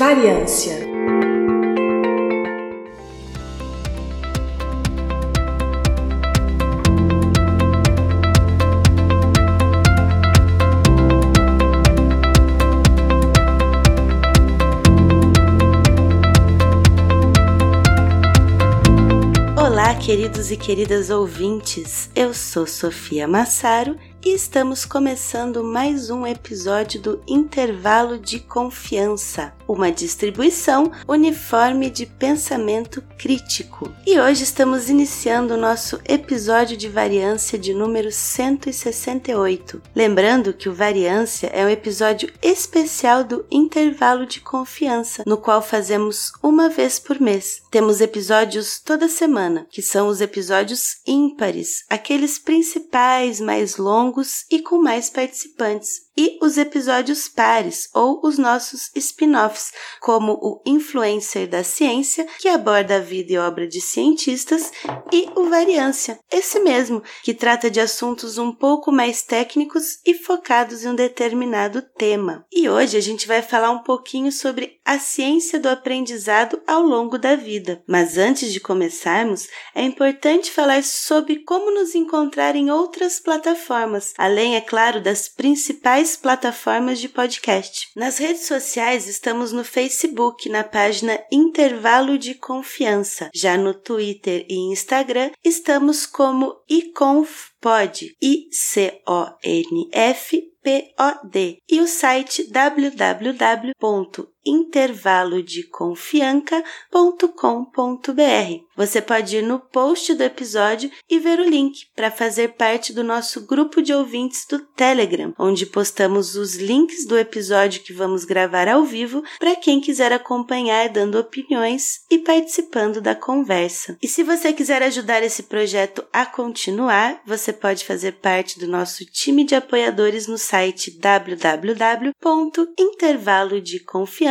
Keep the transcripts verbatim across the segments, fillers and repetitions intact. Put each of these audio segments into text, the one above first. Variância. Olá, queridos e queridas ouvintes, eu sou Sofia Massaro e estamos começando mais um episódio do Intervalo de Confiança, uma distribuição uniforme de pensamento crítico. E hoje estamos iniciando o nosso episódio de Variância de número cento e sessenta e oito. Lembrando que o Variância é um episódio especial do Intervalo de Confiança, no qual fazemos uma vez por mês. Temos episódios toda semana, que são os episódios ímpares, aqueles principais, mais longos, e com mais participantes, e os episódios pares, ou os nossos spin-offs, como o Influencer da Ciência, que aborda a vida e obra de cientistas, e o Variância, esse mesmo, que trata de assuntos um pouco mais técnicos e focados em um determinado tema. E hoje a gente vai falar um pouquinho sobre a ciência do aprendizado ao longo da vida. Mas antes de começarmos, é importante falar sobre como nos encontrar em outras plataformas, além, é claro, das principais plataformas de podcast. Nas redes sociais, estamos no Facebook, na página Intervalo de Confiança. Já no Twitter e Instagram, estamos como Iconfpod, I C O N F P O D, e o site w w w ponto intervalo de confiança ponto com ponto b r. Você pode ir no post do episódio e ver o link para fazer parte do nosso grupo de ouvintes do Telegram, onde postamos os links do episódio que vamos gravar ao vivo para quem quiser acompanhar dando opiniões e participando da conversa. E se você quiser ajudar esse projeto a continuar, você pode fazer parte do nosso time de apoiadores no site w w w ponto intervalo de confiança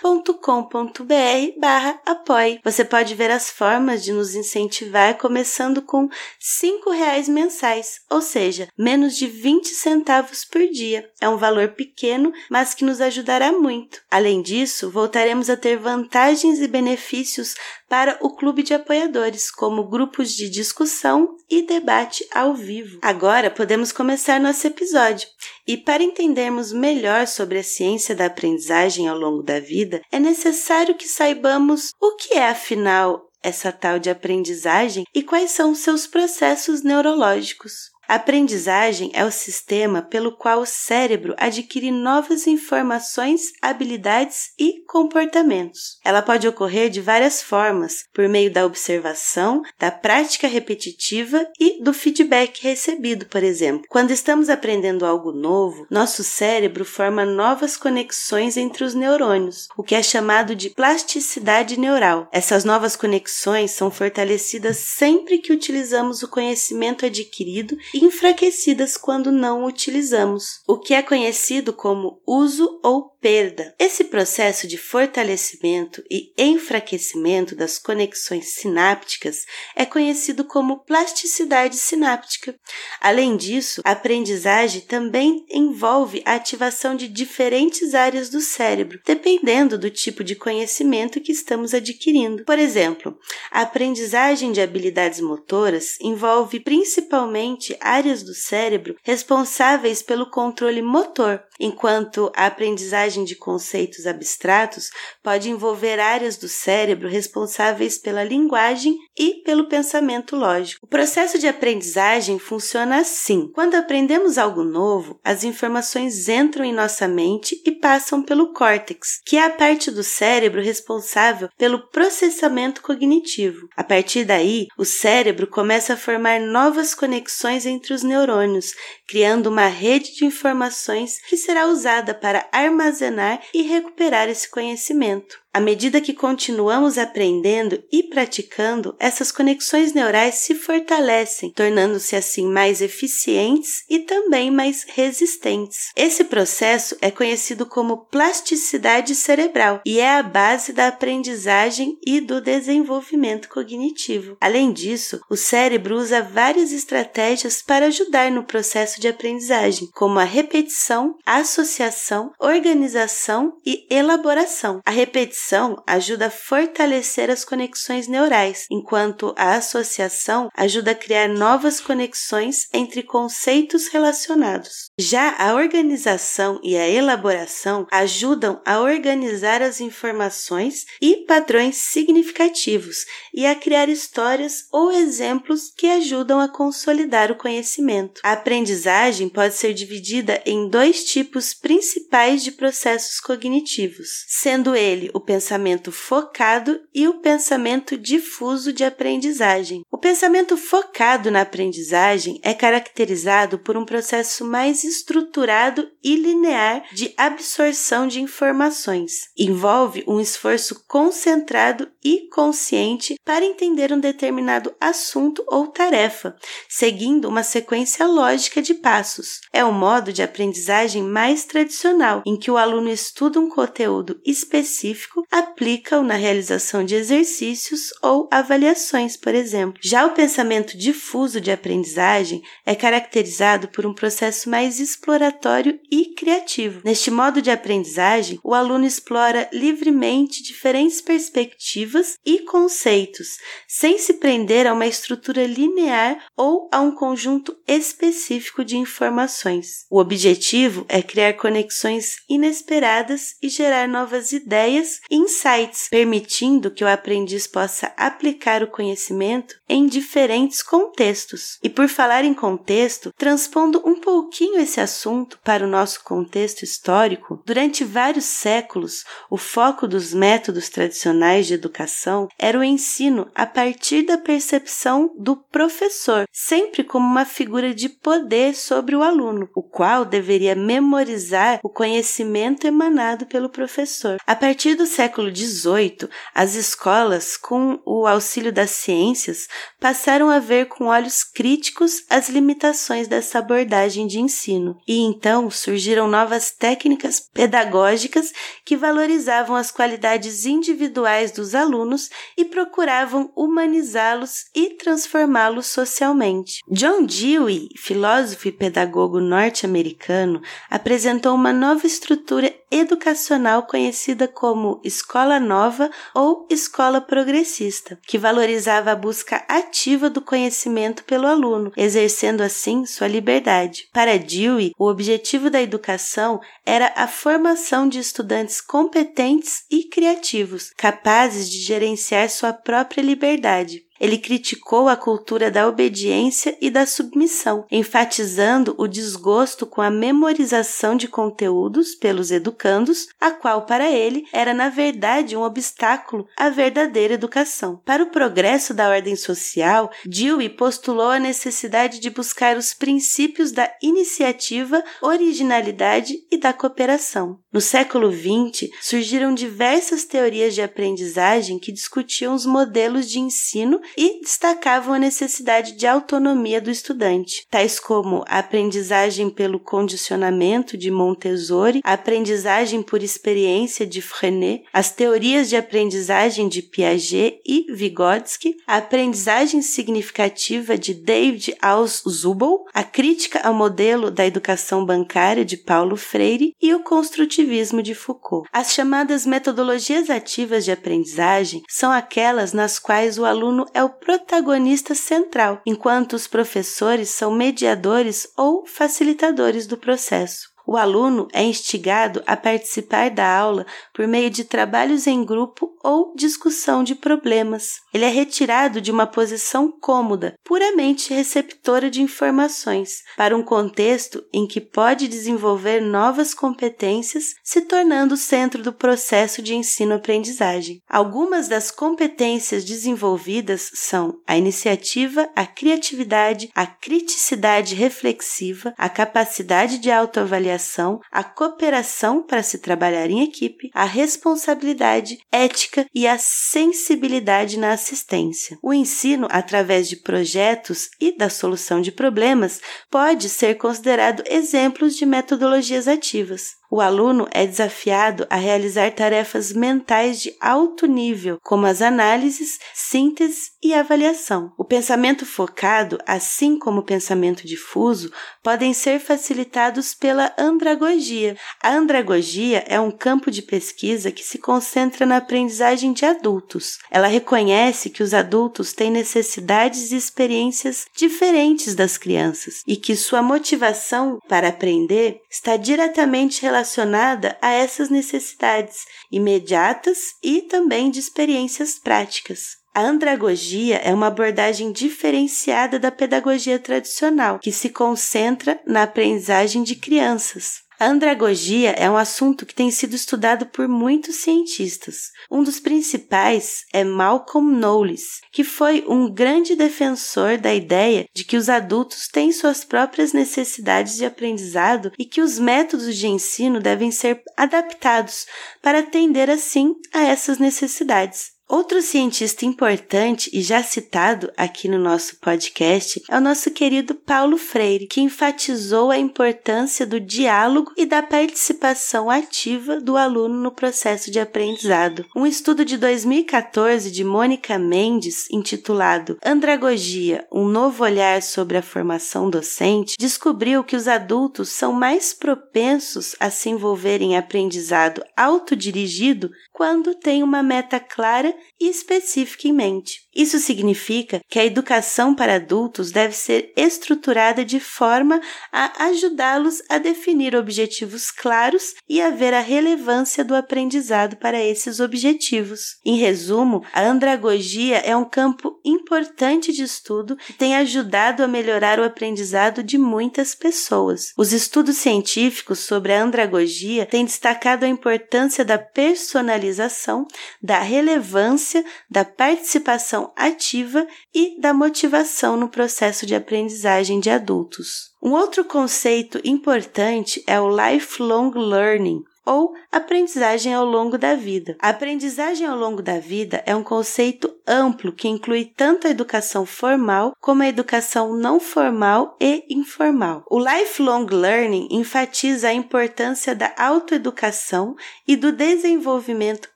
ponto com ponto b r barra apoie. Você pode ver as formas de nos incentivar começando com cinco reais mensais, ou seja, menos de vinte centavos por dia. É um valor pequeno, mas que nos ajudará muito. Além disso, voltaremos a ter vantagens e benefícios para o clube de apoiadores, como grupos de discussão e debate ao vivo. Agora podemos começar nosso episódio. E para entendermos melhor sobre a ciência da aprendizagem ao longo da vida, é necessário que saibamos o que é, afinal, essa tal de aprendizagem e quais são seus processos neurológicos. A aprendizagem é o sistema pelo qual o cérebro adquire novas informações, habilidades e comportamentos. Ela pode ocorrer de várias formas, por meio da observação, da prática repetitiva e do feedback recebido, por exemplo. Quando estamos aprendendo algo novo, nosso cérebro forma novas conexões entre os neurônios, o que é chamado de plasticidade neural. Essas novas conexões são fortalecidas sempre que utilizamos o conhecimento adquirido e enfraquecidas quando não utilizamos, o que é conhecido como uso ou perda. Esse processo de fortalecimento e enfraquecimento das conexões sinápticas é conhecido como plasticidade sináptica. Além disso, a aprendizagem também envolve a ativação de diferentes áreas do cérebro, dependendo do tipo de conhecimento que estamos adquirindo. Por exemplo, a aprendizagem de habilidades motoras envolve principalmente áreas do cérebro responsáveis pelo controle motor, enquanto a aprendizagem de conceitos abstratos pode envolver áreas do cérebro responsáveis pela linguagem e pelo pensamento lógico. O processo de aprendizagem funciona assim. Quando aprendemos algo novo, as informações entram em nossa mente e passam pelo córtex, que é a parte do cérebro responsável pelo processamento cognitivo. A partir daí, o cérebro começa a formar novas conexões entre os neurônios, criando uma rede de informações que será usada para armazenar armazenar e recuperar esse conhecimento. À medida que continuamos aprendendo e praticando, essas conexões neurais se fortalecem, tornando-se assim mais eficientes e também mais resistentes. Esse processo é conhecido como plasticidade cerebral e é a base da aprendizagem e do desenvolvimento cognitivo. Além disso, o cérebro usa várias estratégias para ajudar no processo de aprendizagem, como a repetição, associação, organização e elaboração. A repetição ajuda a fortalecer as conexões neurais, enquanto a associação ajuda a criar novas conexões entre conceitos relacionados. Já a organização e a elaboração ajudam a organizar as informações e padrões significativos e a criar histórias ou exemplos que ajudam a consolidar o conhecimento. A aprendizagem pode ser dividida em dois tipos principais de processos cognitivos, sendo ele o pensamento focado e o pensamento difuso de aprendizagem. O pensamento focado na aprendizagem é caracterizado por um processo mais estruturado e linear de absorção de informações. Envolve um esforço concentrado e consciente para entender um determinado assunto ou tarefa, seguindo uma sequência lógica de passos. É um modo de aprendizagem mais tradicional, em que o aluno estuda um conteúdo específico, aplica-o na realização de exercícios ou avaliações, por exemplo. Já o pensamento difuso de aprendizagem é caracterizado por um processo mais exploratório e criativo. Neste modo de aprendizagem, o aluno explora livremente diferentes perspectivas e conceitos, sem se prender a uma estrutura linear ou a um conjunto específico de informações. O objetivo é criar conexões inesperadas e gerar novas ideias e insights, permitindo que o aprendiz possa aplicar o conhecimento em diferentes contextos. E por falar em contexto, transpondo um pouquinho esse assunto para o nosso contexto histórico, durante vários séculos, o foco dos métodos tradicionais de educação era o ensino a partir da percepção do professor, sempre como uma figura de poder sobre o aluno, o qual deveria memorizar o conhecimento emanado pelo professor. A partir do século dezoito, as escolas, com o auxílio das ciências, passaram a ver com olhos críticos as limitações dessa abordagem de ensino, e então surgiram novas técnicas pedagógicas que valorizavam as qualidades individuais dos alunos e procuravam humanizá-los e transformá-los socialmente. John Dewey, filósofo e pedagogo norte-americano, apresentou uma nova estrutura educacional conhecida como escola nova ou escola progressista, que valorizava a busca ativa do conhecimento pelo aluno, exercendo assim sua liberdade. Para Dewey, o objetivo da educação era a formação de estudantes competentes e criativos, capazes de gerenciar sua própria liberdade. Ele criticou a cultura da obediência e da submissão, enfatizando o desgosto com a memorização de conteúdos pelos educandos, a qual, para ele, era na verdade um obstáculo à verdadeira educação. Para o progresso da ordem social, Dewey postulou a necessidade de buscar os princípios da iniciativa, originalidade e da cooperação. No século vinte, surgiram diversas teorias de aprendizagem que discutiam os modelos de ensino e destacavam a necessidade de autonomia do estudante, tais como a aprendizagem pelo condicionamento de Montesori, a aprendizagem por experiência de Frenet, as teorias de aprendizagem de Piaget e Vygotsky, a aprendizagem significativa de David Ausubel, a crítica ao modelo da educação bancária de Paulo Freire e o construtivismo de Foucault. As chamadas metodologias ativas de aprendizagem são aquelas nas quais o aluno é o protagonista central, enquanto os professores são mediadores ou facilitadores do processo. O aluno é instigado a participar da aula por meio de trabalhos em grupo ou discussão de problemas. Ele é retirado de uma posição cômoda, puramente receptora de informações, para um contexto em que pode desenvolver novas competências, se tornando o centro do processo de ensino-aprendizagem. Algumas das competências desenvolvidas são a iniciativa, a criatividade, a criticidade reflexiva, a capacidade de autoavaliação, colaboração, a cooperação para se trabalhar em equipe, a responsabilidade ética e a sensibilidade na assistência. O ensino, através de projetos e da solução de problemas, pode ser considerado exemplos de metodologias ativas. O aluno é desafiado a realizar tarefas mentais de alto nível, como as análises, síntese e avaliação. O pensamento focado, assim como o pensamento difuso, podem ser facilitados pela andragogia. A andragogia é um campo de pesquisa que se concentra na aprendizagem de adultos. Ela reconhece que os adultos têm necessidades e experiências diferentes das crianças e que sua motivação para aprender está diretamente relacionada relacionada a essas necessidades imediatas e também de experiências práticas. A andragogia é uma abordagem diferenciada da pedagogia tradicional, que se concentra na aprendizagem de crianças. A andragogia é um assunto que tem sido estudado por muitos cientistas. Um dos principais é Malcolm Knowles, que foi um grande defensor da ideia de que os adultos têm suas próprias necessidades de aprendizado e que os métodos de ensino devem ser adaptados para atender, assim, a essas necessidades. Outro cientista importante e já citado aqui no nosso podcast é o nosso querido Paulo Freire, que enfatizou a importância do diálogo e da participação ativa do aluno no processo de aprendizado. Um estudo de dois mil e catorze de Mônica Mendes, intitulado Andragogia, um novo olhar sobre a formação docente, descobriu que os adultos são mais propensos a se envolverem em aprendizado autodirigido quando têm uma meta clara e específica em mente. Isso significa que a educação para adultos deve ser estruturada de forma a ajudá-los a definir objetivos claros e a ver a relevância do aprendizado para esses objetivos. Em resumo, a andragogia é um campo importante de estudo que tem ajudado a melhorar o aprendizado de muitas pessoas. Os estudos científicos sobre a andragogia têm destacado a importância da personalização, da relevância, da participação ativa e da motivação no processo de aprendizagem de adultos. Um outro conceito importante é o Lifelong Learning, ou aprendizagem ao longo da vida. A aprendizagem ao longo da vida é um conceito amplo que inclui tanto a educação formal como a educação não formal e informal. O Lifelong Learning enfatiza a importância da autoeducação e do desenvolvimento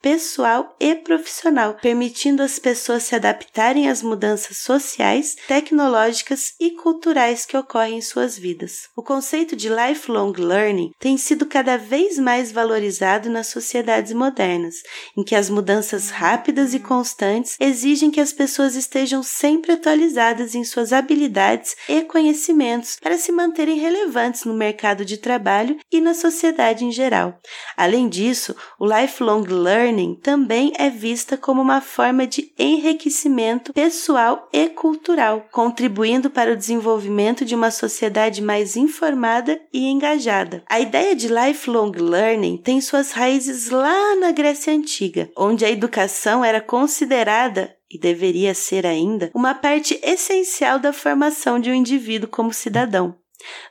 pessoal e profissional, permitindo às pessoas se adaptarem às mudanças sociais, tecnológicas e culturais que ocorrem em suas vidas. O conceito de Lifelong Learning tem sido cada vez mais valorizado nas sociedades modernas, em que as mudanças rápidas e constantes exigem que as pessoas estejam sempre atualizadas em suas habilidades e conhecimentos para se manterem relevantes no mercado de trabalho e na sociedade em geral. Além disso, o Lifelong Learning também é vista como uma forma de enriquecimento pessoal e cultural, contribuindo para o desenvolvimento de uma sociedade mais informada e engajada. A ideia de Lifelong Learning tem suas raízes lá na Grécia Antiga, onde a educação era considerada, e deveria ser ainda, uma parte essencial da formação de um indivíduo como cidadão.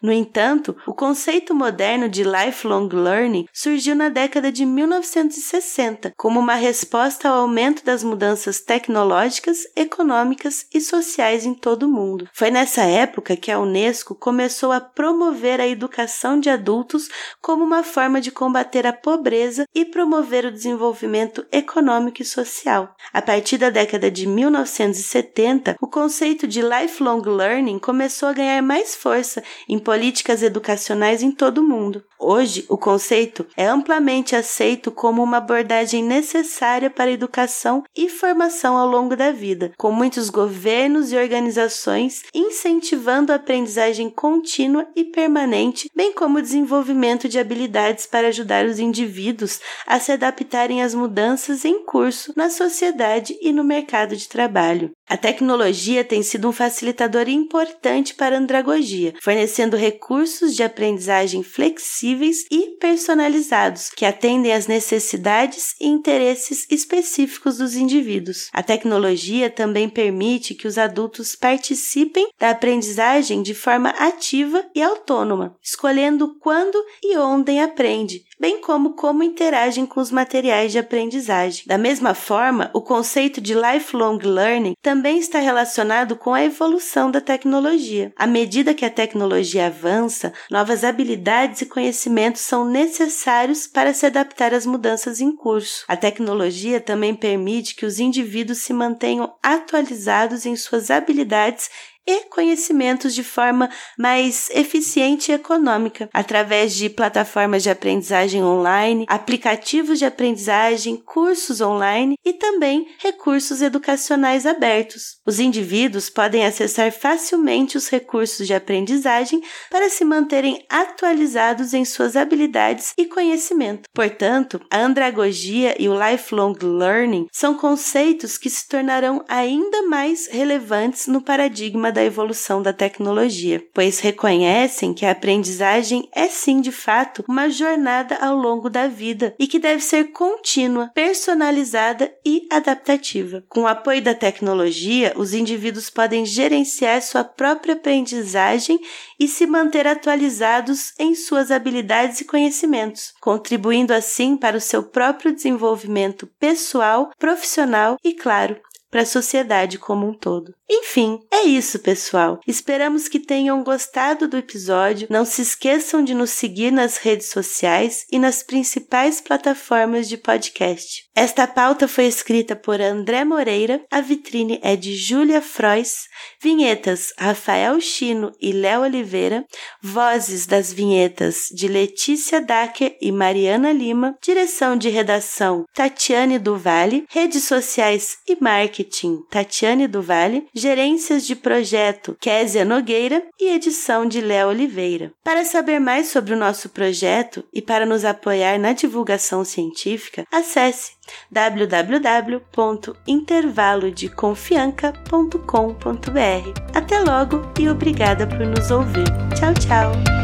No entanto, o conceito moderno de Lifelong Learning surgiu na década de mil novecentos e sessenta como uma resposta ao aumento das mudanças tecnológicas, econômicas e sociais em todo o mundo. Foi nessa época que a Unesco começou a promover a educação de adultos como uma forma de combater a pobreza e promover o desenvolvimento econômico e social. A partir da década de mil novecentos e setenta, o conceito de Lifelong Learning começou a ganhar mais força em políticas educacionais em todo o mundo. Hoje, o conceito é amplamente aceito como uma abordagem necessária para a educação e formação ao longo da vida, com muitos governos e organizações incentivando a aprendizagem contínua e permanente, bem como o desenvolvimento de habilidades para ajudar os indivíduos a se adaptarem às mudanças em curso na sociedade e no mercado de trabalho. A tecnologia tem sido um facilitador importante para a andragogia, fornecendo recursos de aprendizagem flexíveis e personalizados, que atendem às necessidades e interesses específicos dos indivíduos. A tecnologia também permite que os adultos participem da aprendizagem de forma ativa e autônoma, escolhendo quando e onde aprende, bem como como interagem com os materiais de aprendizagem. Da mesma forma, o conceito de lifelong learning também também está relacionado com a evolução da tecnologia. À medida que a tecnologia avança, novas habilidades e conhecimentos são necessários para se adaptar às mudanças em curso. A tecnologia também permite que os indivíduos se mantenham atualizados em suas habilidades e conhecimentos de forma mais eficiente e econômica, através de plataformas de aprendizagem online, aplicativos de aprendizagem, cursos online e também recursos educacionais abertos. Os indivíduos podem acessar facilmente os recursos de aprendizagem para se manterem atualizados em suas habilidades e conhecimento. Portanto, a andragogia e o lifelong learning são conceitos que se tornarão ainda mais relevantes no paradigma da evolução da tecnologia, pois reconhecem que a aprendizagem é sim, de fato, uma jornada ao longo da vida e que deve ser contínua, personalizada e adaptativa. Com o apoio da tecnologia, os indivíduos podem gerenciar sua própria aprendizagem e se manter atualizados em suas habilidades e conhecimentos, contribuindo assim para o seu próprio desenvolvimento pessoal, profissional e, claro, para a sociedade como um todo. Enfim, é isso, pessoal. Esperamos que tenham gostado do episódio. Não se esqueçam de nos seguir nas redes sociais e nas principais plataformas de podcast. Esta pauta foi escrita por André Moreira, a vitrine é de Júlia Frois, vinhetas Rafael Chino e Léo Oliveira, vozes das vinhetas de Letícia Dacke e Mariana Lima, direção de redação Tatiane do Vale, redes sociais e marketing Tatiane do Vale, gerências de projeto Kézia Nogueira e edição de Léo Oliveira. Para saber mais sobre o nosso projeto e para nos apoiar na divulgação científica, acesse w w w ponto intervalo de confiança ponto com ponto b r. Até logo e obrigada por nos ouvir. Tchau, tchau!